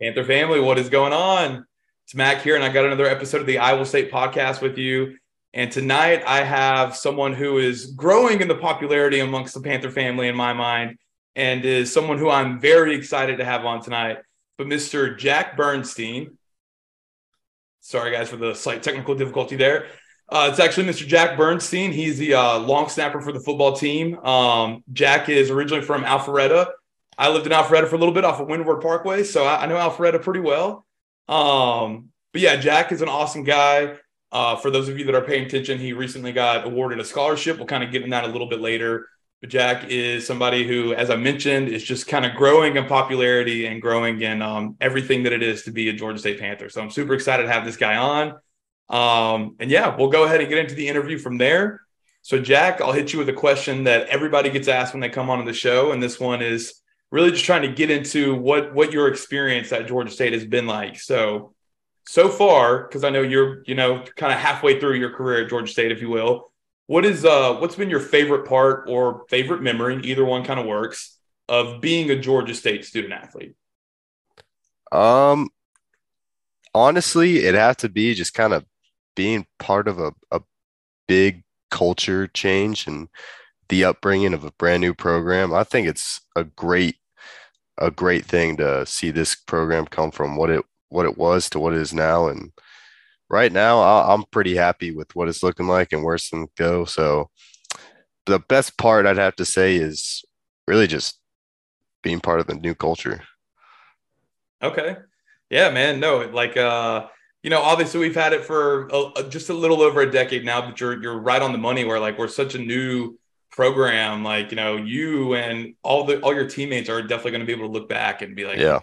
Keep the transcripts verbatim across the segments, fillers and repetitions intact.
Panther family, what is going on? It's Mac here, and I got another episode of the I Will State podcast with you. And tonight I have someone who is growing in the popularity amongst the Panther family in my mind, and is someone who I'm very excited to have on tonight. But Mister Jack Bernstein, sorry guys for the slight technical difficulty there. Uh, it's actually Mister Jack Bernstein. He's the uh, long snapper for the football team. Um, Jack is originally from Alpharetta. I lived in Alpharetta for a little bit off of Windward Parkway, so I, I know Alpharetta pretty well. Um, but yeah, Jack is an awesome guy. Uh, for those of you that are paying attention, he recently got awarded a scholarship. We'll kind of get into that a little bit later. But Jack is somebody who, as I mentioned, is just kind of growing in popularity and growing in um, everything that it is to be a Georgia State Panther. So I'm super excited to have this guy on. Um, and yeah, we'll go ahead and get into the interview from there. So Jack, I'll hit you with a question that everybody gets asked when they come on the show. And this one is really just trying to get into what what your experience at Georgia State has been like. So, so far, because I know you're, you know, kind of halfway through your career at Georgia State, if you will, what is, uh, what's been your favorite part or favorite memory, either one kind of works, of being a Georgia State student athlete? Um, honestly, it'd have to be just kind of being part of a, a big culture change and the upbringing of a brand new program. I think it's a great, a great thing to see this program come from what it, what it was to what it is now. And right now I'm pretty happy with what it's looking like and where it's going to go. So the best part I'd have to say is really just being part of the new culture. Okay. Yeah, man. No, like, uh, you know, obviously we've had it for a, just a little over a decade now, but you're, you're right on the money where like, we're such a new program. Like, you know, you and all the, all your teammates are definitely going to be able to look back and be like, yeah,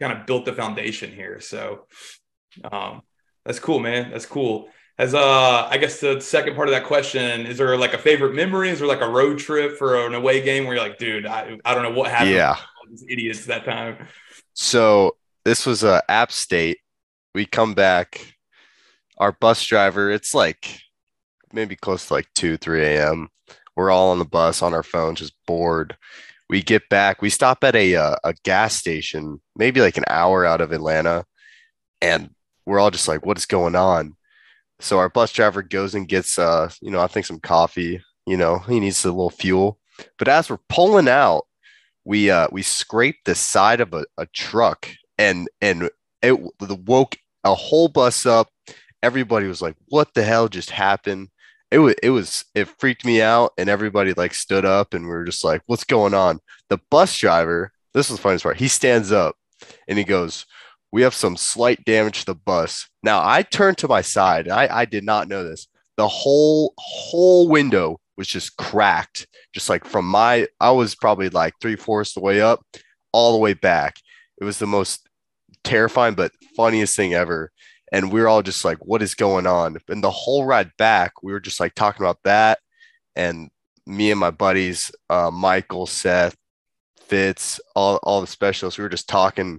kind of built the foundation here. So um that's cool, man. That's cool. As uh I guess the second part of that question, is there like a favorite memory? Is there like a road trip for an away game where you're like, dude, I, I don't know what happened. Yeah. All these idiots that time. So this was uh App State. We come back, our bus driver, it's like maybe close to like two, three a.m. We're all on the bus on our phones, just bored. We get back, we stop at a, a a gas station, maybe like an hour out of Atlanta, and we're all just like, what is going on? So our bus driver goes and gets, uh, you know, I think some coffee, you know, he needs a little fuel. But as we're pulling out, we uh, we scraped the side of a, a truck, and and it woke a whole bus up. Everybody was like, what the hell just happened? It was, it was, it freaked me out, and everybody like stood up and we were just like, what's going on? The bus driver, this was the funniest part. He stands up and he goes, we have some slight damage to the bus. Now I turned to my side. And I, I did not know this. The whole, whole window was just cracked. Just like from my, I was probably like three fourths the way up all the way back. It was the most terrifying, but funniest thing ever. And we were all just like, what is going on? And the whole ride back, we were just like talking about that. And me and my buddies, uh, Michael, Seth, Fitz, all, all the specialists, we were just talking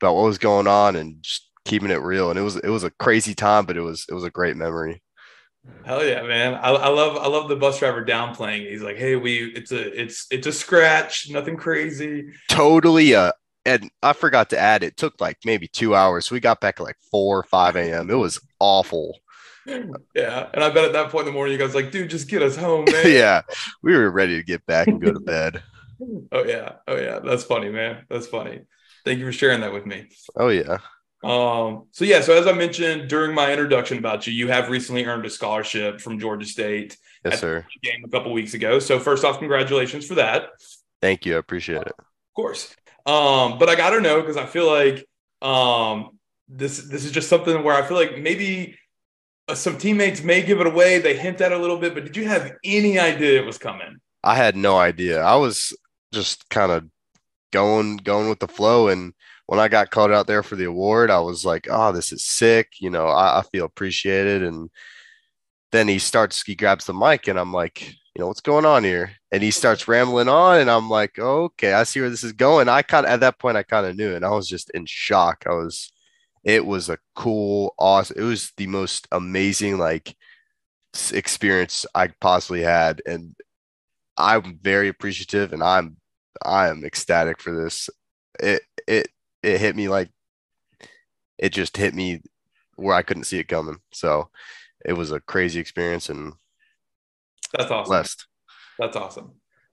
about what was going on and just keeping it real. And it was, it was a crazy time, but it was, it was a great memory. Hell yeah, man. I, I love, I love the bus driver downplaying. He's like, hey, we, it's a, it's, it's a scratch, nothing crazy. Totally. Uh, And I forgot to add, it took like maybe two hours. We got back at like four or five a.m. It was awful. Yeah. And I bet at that point in the morning, you guys like, dude, just get us home, man. Yeah. We were ready to get back and go to bed. Oh, yeah. Oh, yeah. That's funny, man. That's funny. Thank you for sharing that with me. Oh, yeah. Um. So, yeah. So, as I mentioned during my introduction about you, you have recently earned a scholarship from Georgia State. Yes, sir. The game a couple weeks ago. So, first off, congratulations for that. Thank you. I appreciate it. Of course. Um, but I gotta know, because I feel like um, this this is just something where I feel like maybe uh, some teammates may give it away. They hint at it a little bit, but did you have any idea it was coming? I had no idea. I was just kind of going going with the flow, and when I got called out there for the award, I was like, "Oh, this is sick!" You know, I, I feel appreciated. And then he starts, he grabs the mic, and I'm like, you know, what's going on here? And he starts rambling on, and I'm like, oh, okay, I see where this is going. I kind of, at that point, I kind of knew, and I was just in shock. I was, it was a cool, awesome, it was the most amazing, like, experience I possibly had. And I'm very appreciative, and I'm, I am ecstatic for this. It, it, it hit me like it just hit me where I couldn't see it coming. So it was a crazy experience, and that's awesome. Blessed. That's awesome.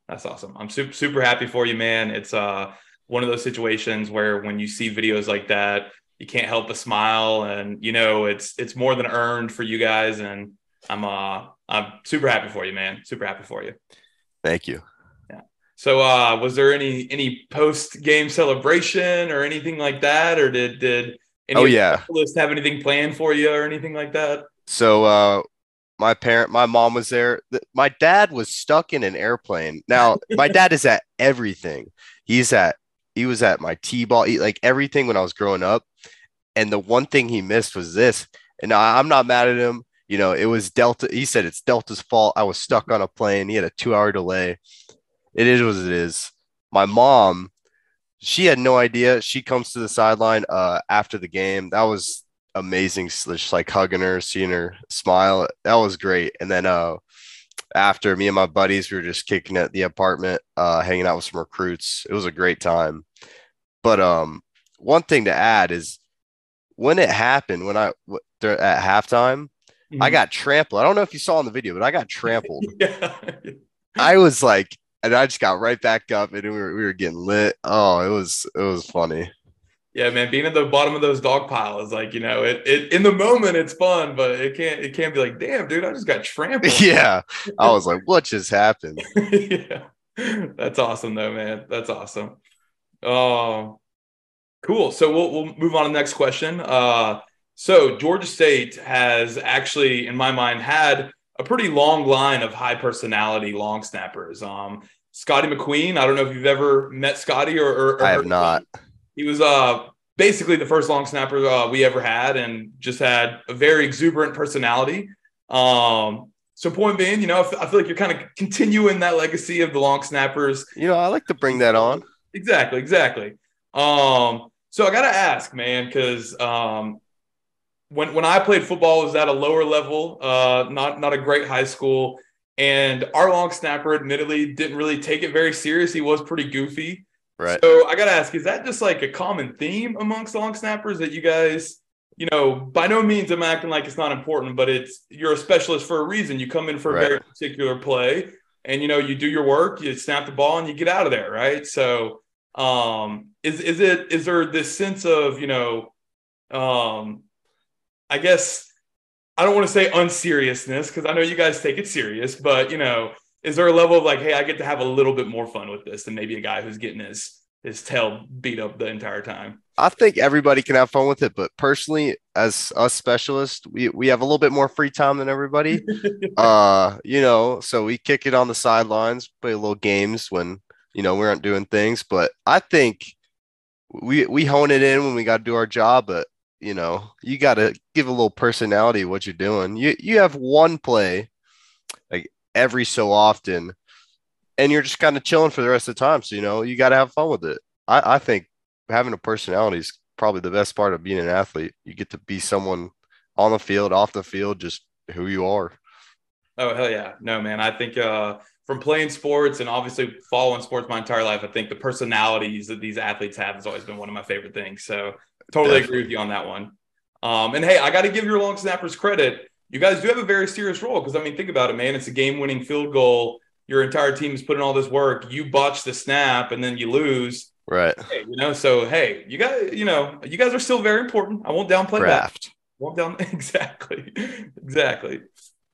That's awesome. I'm super, super happy for you, man. It's uh one of those situations where when you see videos like that, you can't help but smile, and you know, it's, it's more than earned for you guys. And I'm, uh, I'm super happy for you, man. Super happy for you. Thank you. Yeah. So, uh, was there any, any post game celebration or anything like that? Or did, did any oh, yeah. have anything planned for you or anything like that? So, uh, my parent, my mom was there. My dad was stuck in an airplane. Now my dad is at everything. He's at, he was at my T-ball, like everything when I was growing up. And the one thing he missed was this, and I, I'm not mad at him. You know, it was Delta. He said it's Delta's fault. I was stuck on a plane. He had a two hour delay. It is what it is. My mom, she had no idea. She comes to the sideline uh, after the game. That was amazing. Just like hugging her, seeing her smile. That was great. And then uh, after, me and my buddies, we were just kicking at the apartment, uh, hanging out with some recruits. It was a great time. But um, one thing to add is when it happened, when I w- th- at halftime, I got trampled. I don't know if you saw in the video, but I got trampled. Yeah. I was like, and I just got right back up, and we were, we were getting lit. Oh, it was, it was funny. Yeah, man. Being at the bottom of those dog piles, like, you know, it, it, in the moment it's fun, but it can't, it can't be like, damn, dude, I just got trampled. Yeah. I was like, what just happened? Yeah. That's awesome though, man. That's awesome. Oh, cool. So we'll, we'll move on to the next question. Uh, So Georgia State has actually, in my mind, had a pretty long line of high personality long snappers. Um, Scotty McQueen, I don't know if you've ever met Scotty or, or, or I have not. Him. He was uh, basically the first long snapper uh, we ever had, and just had a very exuberant personality. Um, so point being, you know, I feel, I feel like you're kind of continuing that legacy of the long snappers. You know, I like to bring that on. Exactly, exactly. Um, so I got to ask, man, because um, – When when I played football, it was at a lower level, uh, not not a great high school, and our long snapper, admittedly, didn't really take it very serious. He was pretty goofy, right? So I gotta ask: is that just like a common theme amongst long snappers that you guys, you know, by no means I'm acting like it's not important, but it's, you're a specialist for a reason. You come in for right. a very particular play, and you know, you do your work, you snap the ball, and you get out of there, right? So um, is is it is there this sense of, you know, um, I guess I don't want to say unseriousness, because I know you guys take it serious, but, you know, is there a level of like, hey, I get to have a little bit more fun with this than maybe a guy who's getting his, his tail beat up the entire time? I think everybody can have fun with it, but personally, as us specialists, we, we have a little bit more free time than everybody, uh, you know, so we kick it on the sidelines, play little games when, you know, we aren't doing things, but I think we, we hone it in when we got to do our job, but you know, you got to give a little personality what you're doing. You you have one play like every so often, and you're just kind of chilling for the rest of the time. So, you know, you got to have fun with it. I, I think having a personality is probably the best part of being an athlete. You get to be someone on the field, off the field, just who you are. Oh, hell yeah. No, man. I think uh, from playing sports and obviously following sports my entire life, I think the personalities that these athletes have has always been one of my favorite things. So, Totally Definitely. agree with you on that one. Um, and, hey, I got to give your long snappers credit. You guys do have a very serious role because, I mean, think about it, man. It's a game-winning field goal. Your entire team is putting all this work. You botch the snap, and then you lose. Right. Hey, you know, so, hey, you guys, you know, you guys are still very important. I won't downplay Draft. that. Won't down Exactly. Exactly.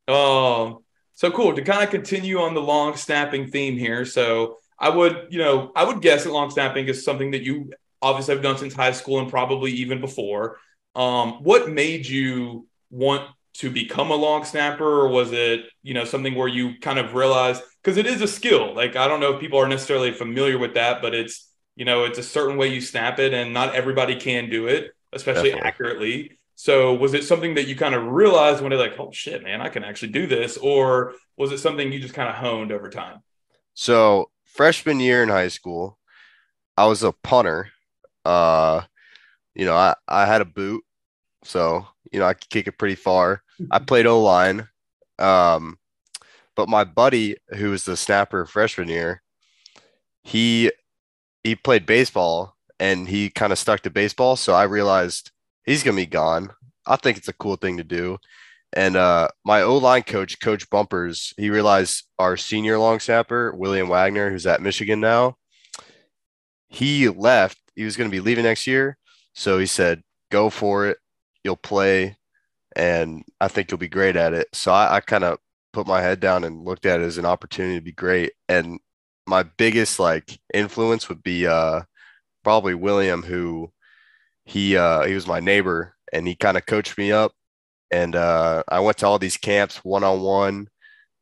Um, so, cool. To kind of continue on the long snapping theme here, so I would, you know, I would guess that long snapping is something that you – obviously I've done since high school and probably even before. Um, what made you want to become a long snapper? Or was it, you know, something where you kind of realized, because it is a skill. Like, I don't know if people are necessarily familiar with that, but it's, you know, it's a certain way you snap it, and not everybody can do it, especially Definitely. accurately. So was it something that you kind of realized when you're like, oh shit, man, I can actually do this? Or was it something you just kind of honed over time? So freshman year in high school, I was a punter. Uh, you know, I, I had a boot, so, you know, I could kick it pretty far. I played O-line. Um, but my buddy, who was the snapper freshman year, he, he played baseball, and he kind of stuck to baseball. So I realized he's going to be gone. I think it's a cool thing to do. And uh, my O-line coach, Coach Bumpers, he realized our senior long snapper, William Wagner, who's at Michigan now, he left. He was going to be leaving next year. So he said, go for it. You'll play. And I think you'll be great at it. So I, I kind of put my head down and looked at it as an opportunity to be great. And my biggest like influence would be uh, probably William, who he uh, he was my neighbor and he kind of coached me up. And uh, I went to all these camps one-on-one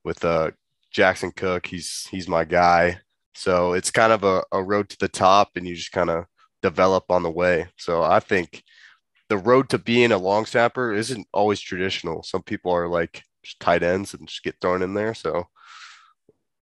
with uh, Jackson Cook. He's he's my guy. So it's kind of a, a road to the top, and you just kind of develop on the way. So I think the road to being a long snapper isn't always traditional. Some people are like tight ends and just get thrown in there. So,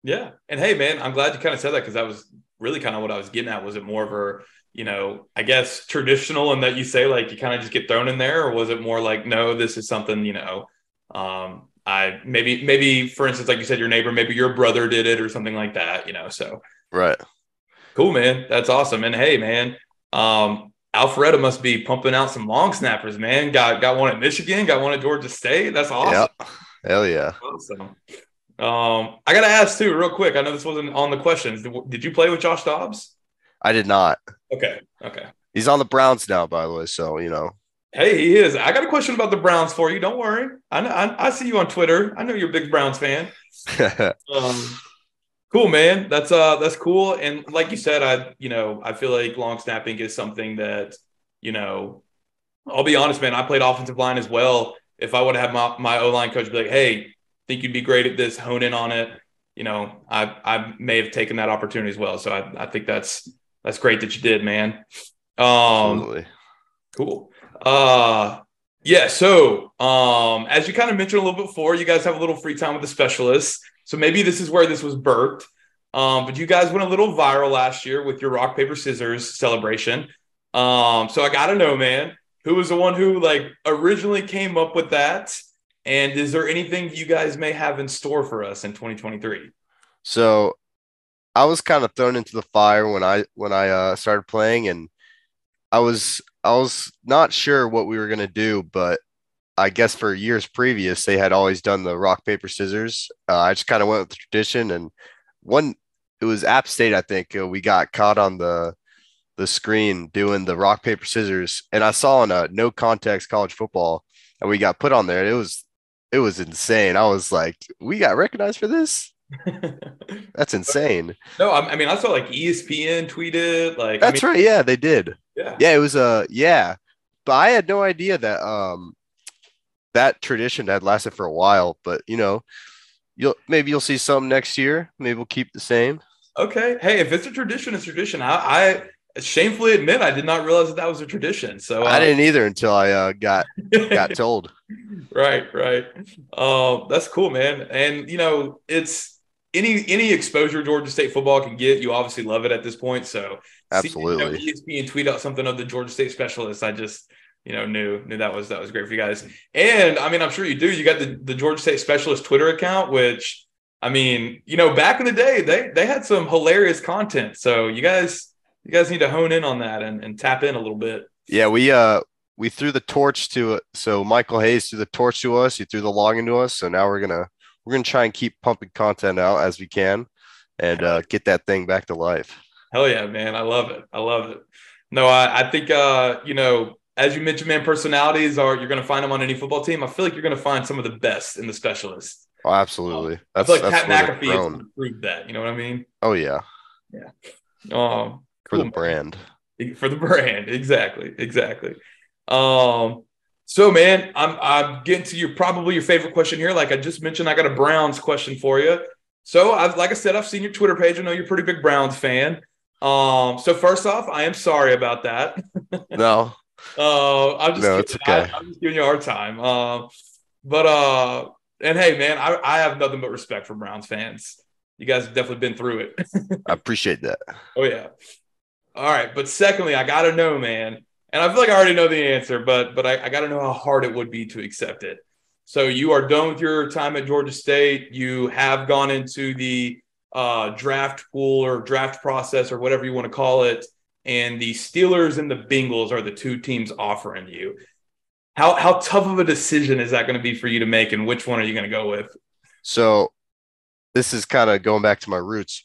yeah. And, hey, man, I'm glad you kind of said that, because that was really kind of what I was getting at. Was it more of a – you know, I guess traditional in that you say like you kind of just get thrown in there, or was it more like, no, this is something, you know, um, I maybe, maybe for instance, like you said, your neighbor, maybe your brother did it or something like that, you know? So, right. Cool, man. That's awesome. And hey, man, um, Alpharetta must be pumping out some long snappers, man. Got, got one at Michigan, got one at Georgia State. That's awesome. Yep. Hell yeah. Awesome. Um, I got to ask too, real quick. I know this wasn't on the questions. Did you play with Josh Dobbs? I did not. Okay. Okay. He's on the Browns now, by the way. So, you know. Hey, he is. I got a question about the Browns for you. Don't worry. I know, I, I see you on Twitter. I know you're a big Browns fan. um, cool, man. That's uh, that's cool. And like you said, I, you know, I feel like long snapping is something that, you know, I'll be honest, man. I played offensive line as well. If I would have my, my O-line coach be like, hey, think you'd be great at this, hone in on it. You know, I, I may have taken that opportunity as well. So I, I think that's, That's great that you did, man. Um, Absolutely. Cool. Uh, yeah, so um, as you kind of mentioned a little bit before, you guys have a little free time with the specialists. So maybe this is where this was birthed. Um, but you guys went a little viral last year with your rock, paper, scissors celebration. Um, so I got to know, man, who was the one who like originally came up with that? And is there anything you guys may have in store for us in twenty twenty-three? So I was kind of thrown into the fire when I when I uh, started playing, and I was I was not sure what we were going to do, but I guess for years previous, they had always done the rock, paper, scissors. Uh, I just kind of went with the tradition, and one, it was App State, I think, uh, we got caught on the the screen doing the rock, paper, scissors, and I saw in a No Context College Football, and we got put on there, and it was, it was insane. I was like, we got recognized for this? That's insane. No, I mean, I saw like E S P N tweeted like that's I mean, right. Yeah, they did. Yeah, yeah, it was a uh, yeah, but I had no idea that um that tradition had lasted for a while. But you know, you'll maybe you'll see some next year. Maybe we'll keep the same. Okay. Hey, if it's a tradition, it's tradition. I, I shamefully admit I did not realize that that was a tradition. So uh, I didn't either until I uh, got got told. Right. Right. Uh, that's cool, man. And you know, it's. Any any exposure Georgia State football can get, you obviously love it at this point. So absolutely, see, you know, E S P N tweet out something of the Georgia State specialists. I just you know knew knew that was that was great for you guys. And I mean, I'm sure you do. You got the, the Georgia State specialist Twitter account, which I mean, you know, back in the day they they had some hilarious content. So you guys you guys need to hone in on that and, and tap in a little bit. Yeah, we uh we threw the torch to it. So Michael Hayes threw the torch to us. He threw the login to us. So now we're gonna. We're going to try and keep pumping content out as we can and uh, get that thing back to life. Hell yeah, man. I love it. I love it. No, I, I think, uh, you know, as you mentioned, man, personalities are, you're going to find them on any football team. I feel like you're going to find some of the best in the specialists. Oh, absolutely. Um, that's I feel like that's Pat McAfee has proved that. You know what I mean? Oh, yeah. Yeah. Um, For cool, the brand. Man. For the brand. Exactly. Exactly. Um So, man, I'm I'm getting to your probably your favorite question here. Like I just mentioned, I got a Browns question for you. So, I've, like I said, I've seen your Twitter page. I know you're a pretty big Browns fan. Um, so, first off, I am sorry about that. No. uh, I'm just no, it's okay. I, I'm just giving you our time. Uh, but, uh, and hey, man, I, I have nothing but respect for Browns fans. You guys have definitely been through it. I appreciate that. Oh, yeah. All right. But secondly, I got to know, man. And I feel like I already know the answer, but but I, I got to know how hard it would be to accept it. So you are done with your time at Georgia State. You have gone into the uh, draft pool or draft process or whatever you want to call it. and the Steelers and the Bengals are the two teams offering you. How how tough of a decision is that going to be for you to make, and which one are you going to go with? So this is kind of going back to my roots.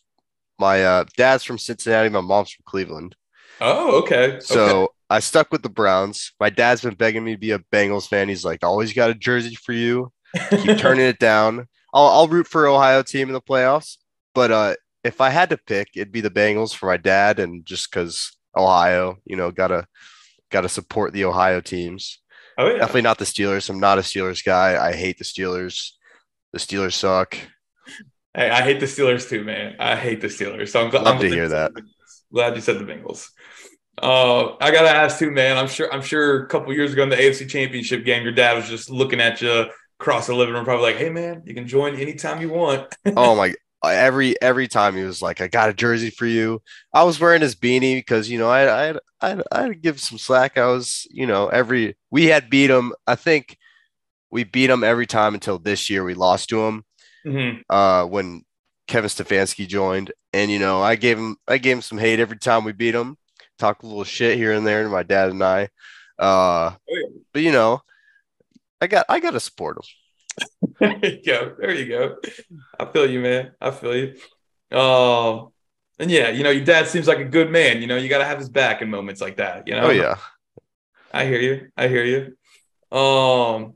My uh, dad's from Cincinnati. My mom's from Cleveland. Oh, okay. So okay. I stuck with the Browns. My dad's been begging me to be a Bengals fan. He's like, I always got a jersey for you. Keep turning it down. I'll, I'll root for Ohio team in the playoffs. But uh, if I had to pick, it'd be the Bengals for my dad. And just because Ohio, you know, gotta gotta support the Ohio teams. Oh, yeah. Definitely not the Steelers. I'm not a Steelers guy. I hate the Steelers. The Steelers suck. Hey, I hate the Steelers too, man. I hate the Steelers. So I'm glad Love I'm to hear that. Glad you said the Bengals. Uh, I gotta ask too, man. I'm sure. I'm sure a couple years ago in the A F C Championship game, your dad was just looking at you across the living room, probably like, "Hey, man, you can join anytime you want." Oh my! Every every time he was like, "I got a jersey for you." I was wearing his beanie because you know I I I I give some slack. I was you know every we had beat him. I think we beat him every time until this year we lost to him. Mm-hmm. Uh, when Kevin Stefanski joined, and you know, I gave him, I gave him some hate every time we beat him. Talk a little shit here and there to my dad and I. Uh, but you know, I got, I got to support him. There you go. There you go. I feel you, man. I feel you. Um, and yeah, you know, your dad seems like a good man. You know, you got to have his back in moments like that. You know. Oh yeah. I hear you. I hear you. Um.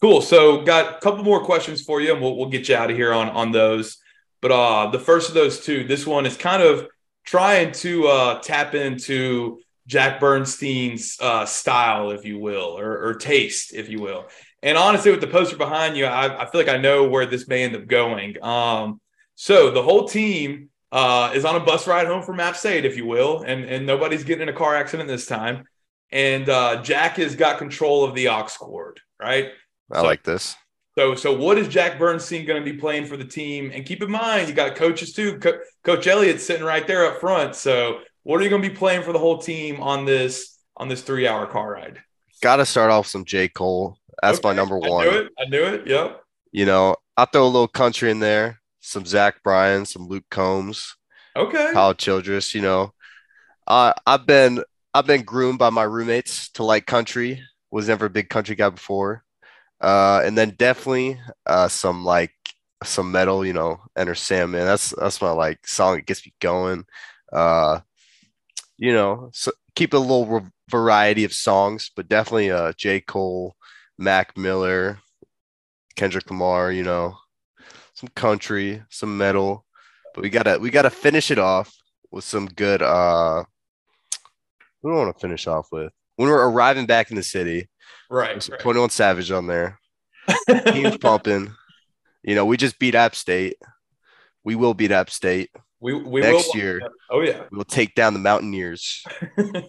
Cool. So got a couple more questions for you, and we'll, we'll get you out of here on, on those. But uh, the first of those two, this one is kind of trying to uh, tap into Jack Bernstein's uh, style, if you will, or, or taste, if you will. And honestly, with the poster behind you, I, I feel like I know where this may end up going. Um, so the whole team uh, is on a bus ride home from App State, if you will, and, and nobody's getting in a car accident this time. And uh, Jack has got control of the aux cord, right? I so, like this. So, so what is Jack Bernstein going to be playing for the team? And keep in mind, you got coaches too. Co- Coach Elliott's sitting right there up front. So, what are you going to be playing for the whole team on this on this three hour car ride? Got to start off some J. Cole. That's okay. My number one. I knew it. I knew it. Yep. You know, I'll throw a little country in there. Some Zach Bryan, some Luke Combs. Okay. Kyle Childress. You know, uh, I've been I've been groomed by my roommates to like country. Was never a big country guy before. Uh, and then definitely uh, some like some metal, you know, Enter Sandman. That's that's my like song. It gets me going. Uh, you know, so keep a little re- variety of songs, but definitely uh, J. Cole, Mac Miller, Kendrick Lamar. You know, some country, some metal, but we gotta we gotta finish it off with some good. Uh, we don't want to finish off with when we're arriving back in the city. Right, right. twenty-one Savage on there. Team's pumping. You know, we just beat App State. We will beat App State. We, we next will. year. Oh yeah. We'll take down the Mountaineers. And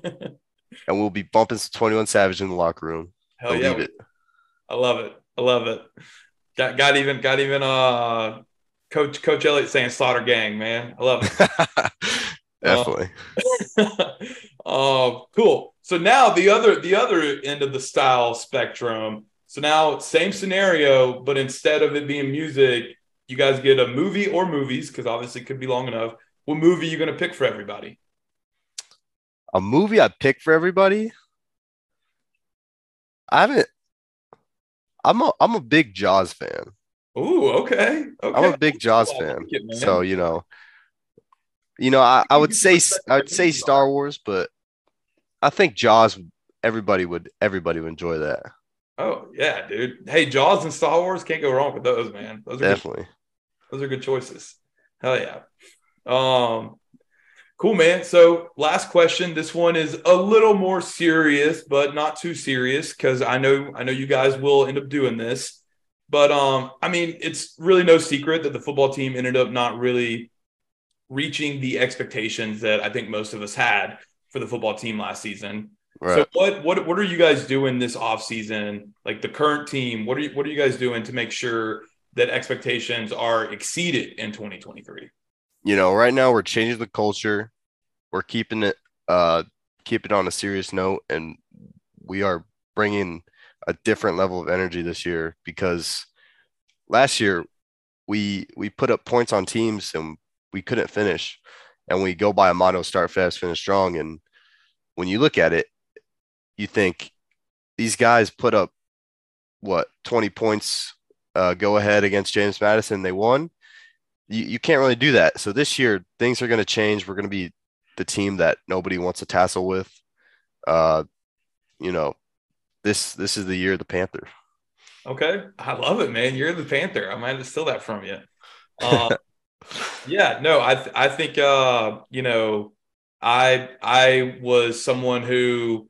we'll be bumping some twenty-one Savage in the locker room. Hell I'll yeah. It. I love it. I love it. Got got even got even uh Coach Coach Elliott saying Slaughter Gang, man. I love it. Definitely. Oh, uh, cool. So now the other the other end of the style spectrum. So now same scenario, but instead of it being music, you guys get a movie or movies, because obviously it could be long enough. What movie are you going to pick for everybody? A movie I pick for everybody? I haven't. I'm a I'm a big Jaws fan. Ooh, okay. okay. I'm a big Jaws oh, fan. Like it, so you know. You know, I, I would say I would say Star Wars, but I think Jaws. Everybody would everybody would enjoy that. Oh yeah, dude. Hey, Jaws and Star Wars, can't go wrong with those, man. Those are definitely good, those are good choices. Hell yeah. Um, cool, man. So last question. This one is a little more serious, but not too serious, because I know I know you guys will end up doing this. But um, I mean, it's really no secret that the football team ended up not really reaching the expectations that I think most of us had for the football team last season. Right. So what, what, what are you guys doing this off season? Like the current team, what are you, what are you guys doing to make sure that expectations are exceeded in twenty twenty-three? You know, right now we're changing the culture. We're keeping it, uh, keep it on a serious note. And we are bringing a different level of energy this year, because last year we, we put up points on teams and we couldn't finish, and we go by a motto, start fast, finish strong. And when you look at it, you think these guys put up, what, twenty points uh, go ahead against James Madison. They won. You, you can't really do that. So this year, things are going to change. We're going to be the team that nobody wants to tassel with. Uh, you know, this this is the year of the Panther. Okay. I love it, man. You're the Panther. I might have to steal that from you. Uh, yeah, no, I th- I think, uh, you know, I I was someone who,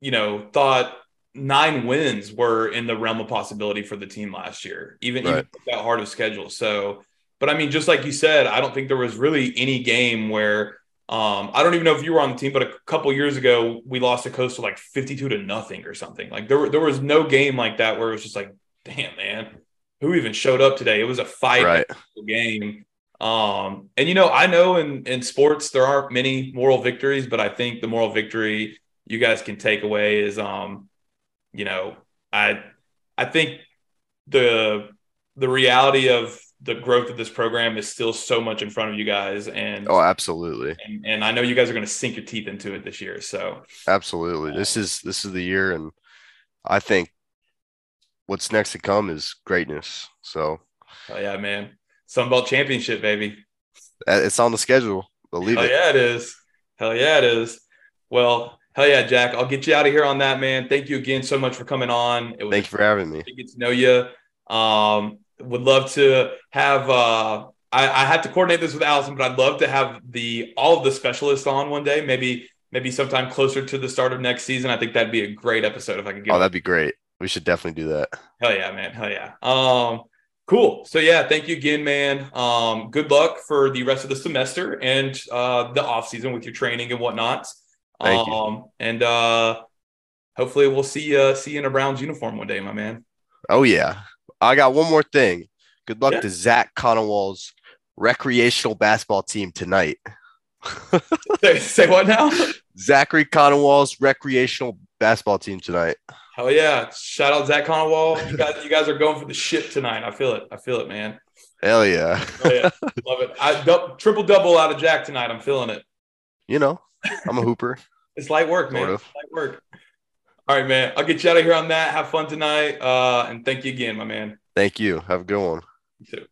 you know, thought nine wins were in the realm of possibility for the team last year, even, right. even that hard of schedule. So, but I mean, just like you said, I don't think there was really any game where, um, I don't even know if you were on the team, but a couple years ago, we lost to Coastal like fifty-two to nothing or something. Like there, there was no game like that where it was just like, damn, man, who even showed up today? It was a fight right. game. Um, and, you know, I know in, in sports, there aren't many moral victories, but I think the moral victory you guys can take away is, um, you know, I, I think the, the reality of the growth of this program is still so much in front of you guys. And oh, absolutely. And, and I know you guys are going to sink your teeth into it this year. So absolutely. Um, this is, this is the year. And I think what's next to come is greatness. So, oh yeah, man. Sun Belt Championship, baby. It's on the schedule. Believe it. Hell yeah, it is. Hell yeah, it is. Well, hell yeah, Jack. I'll get you out of here on that, man. Thank you again so much for coming on. It was Thank you for having me. Get to know you. Um, would love to have uh, – I, I have to coordinate this with Allison, but I'd love to have the all of the specialists on one day, maybe maybe sometime closer to the start of next season. I think that'd be a great episode if I could get Oh, it. That'd be great. We should definitely do that. Hell yeah, man. Hell yeah. Um, cool. So, yeah, thank you again, man. Um, good luck for the rest of the semester and uh, the off season with your training and whatnot. Thank you. Um, and uh, hopefully we'll see, uh, see you in a Browns uniform one day, my man. Oh, yeah. I got one more thing. Good luck yeah. to Zach Cunnewall's recreational basketball team tonight. say, say what now? Zachary Cunnewall's recreational basketball team tonight. Hell yeah. Shout out Zach Cunnewall. You guys, you guys are going for the ship tonight. I feel it. I feel it, man. Hell yeah. Hell yeah. Love it. I du- triple double out of Jack tonight. I'm feeling it. You know. I'm a hooper. It's light work, man. It's light work. All right, man. I'll get you out of here on that. Have fun tonight. Uh, and thank you again, my man. Thank you. Have a good one. You too.